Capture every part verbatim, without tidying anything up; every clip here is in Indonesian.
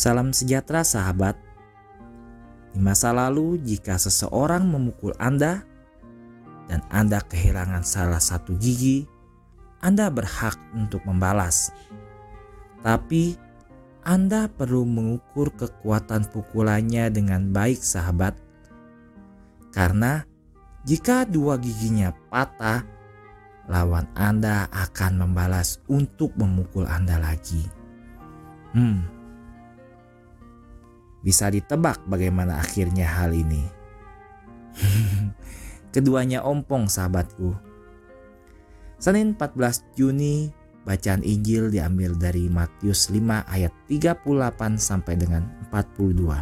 Salam sejahtera sahabat. Di masa lalu jika seseorang memukul Anda dan Anda kehilangan salah satu gigi, Anda berhak untuk membalas. Tapi Anda perlu mengukur kekuatan pukulannya dengan baik sahabat. Karena jika dua giginya patah, lawan Anda akan membalas untuk memukul Anda lagi. Hmm. Bisa ditebak bagaimana akhirnya hal ini. Keduanya ompong sahabatku. Senin empat belas Juni bacaan Injil diambil dari Matius lima ayat tiga puluh delapan sampai dengan empat puluh dua.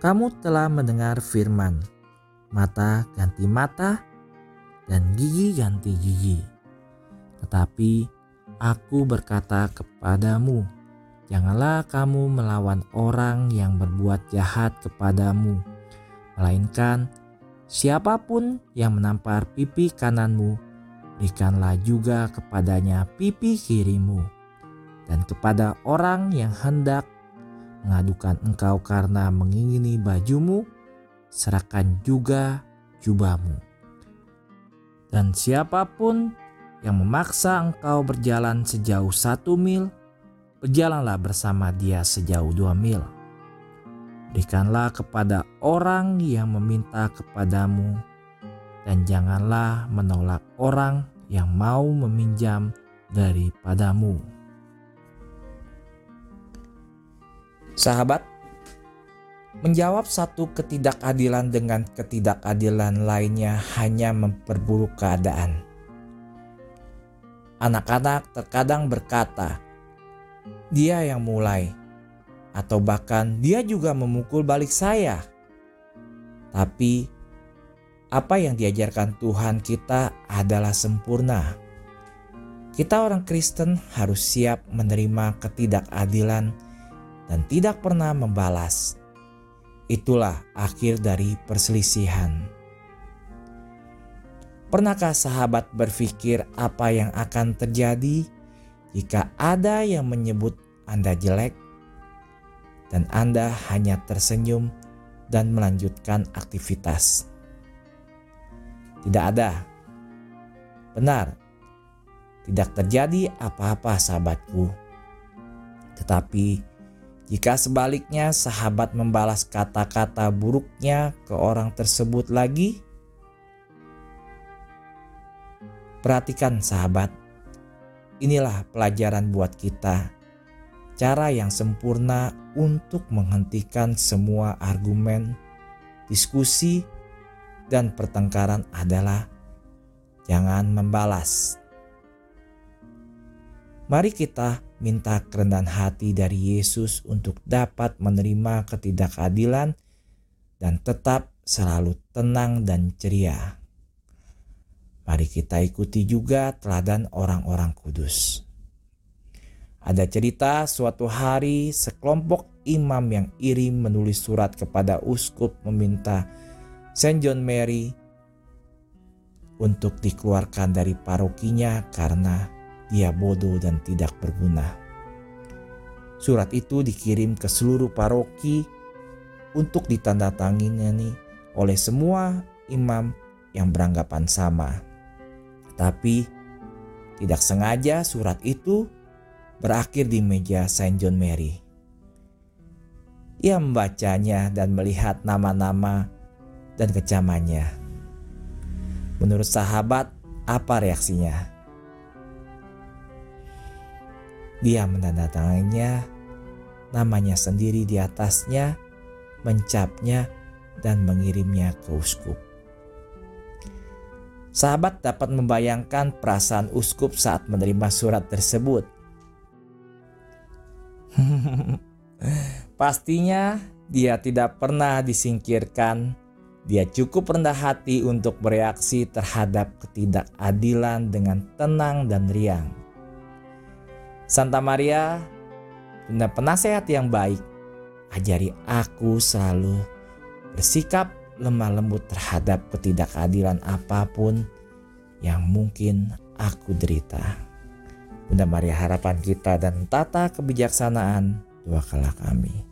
Kamu telah mendengar firman, mata ganti mata dan gigi ganti gigi. Tetapi aku berkata kepadamu, janganlah kamu melawan orang yang berbuat jahat kepadamu, melainkan siapapun yang menampar pipi kananmu, berikanlah juga kepadanya pipi kirimu. Dan kepada orang yang hendak mengadukan engkau karena mengingini bajumu, serahkan juga jubahmu. Dan siapapun yang memaksa engkau berjalan sejauh satu mil, berjalanlah bersama dia sejauh dua mil. Berikanlah kepada orang yang meminta kepadamu, dan janganlah menolak orang yang mau meminjam daripadamu. Sahabat, menjawab satu ketidakadilan dengan ketidakadilan lainnya hanya memperburuk keadaan. Anak-anak terkadang berkata, dia yang mulai, atau bahkan dia juga memukul balik saya. Tapi apa yang diajarkan Tuhan kita adalah sempurna. Kita orang Kristen harus siap menerima ketidakadilan dan tidak pernah membalas. Itulah akhir dari perselisihan. Pernahkah sahabat berpikir apa yang akan terjadi jika ada yang menyebut Anda jelek dan Anda hanya tersenyum dan melanjutkan aktivitas? Tidak ada. Benar, tidak terjadi apa-apa sahabatku. Tetapi jika sebaliknya sahabat membalas kata-kata buruknya ke orang tersebut lagi, perhatikan sahabat. Inilah pelajaran buat kita, cara yang sempurna untuk menghentikan semua argumen, diskusi, dan pertengkaran adalah jangan membalas. Mari kita minta kerendahan hati dari Yesus untuk dapat menerima ketidakadilan dan tetap selalu tenang dan ceria. Mari kita ikuti juga teladan orang-orang kudus. Ada cerita suatu hari sekelompok imam yang iri menulis surat kepada uskup meminta Saint John Mary untuk dikeluarkan dari parokinya karena dia bodoh dan tidak berguna. Surat itu dikirim ke seluruh paroki untuk ditandatangani oleh semua imam yang beranggapan sama. Tapi tidak sengaja surat itu berakhir di meja Saint John Mary. Ia membacanya dan melihat nama-nama dan kecamannya. Menurut sahabat, apa reaksinya? Dia menandatangannya, namanya sendiri di atasnya, mencapnya dan mengirimnya ke uskup. Sahabat dapat membayangkan perasaan uskup saat menerima surat tersebut. Pastinya dia tidak pernah disingkirkan. Dia cukup rendah hati untuk bereaksi terhadap ketidakadilan dengan tenang dan riang. Santa Maria, penasehat yang baik, ajari aku selalu bersikap lemah lembut terhadap ketidakadilan apapun yang mungkin aku derita. Bunda Maria harapan kita dan tata kebijaksanaan, doakanlah kami.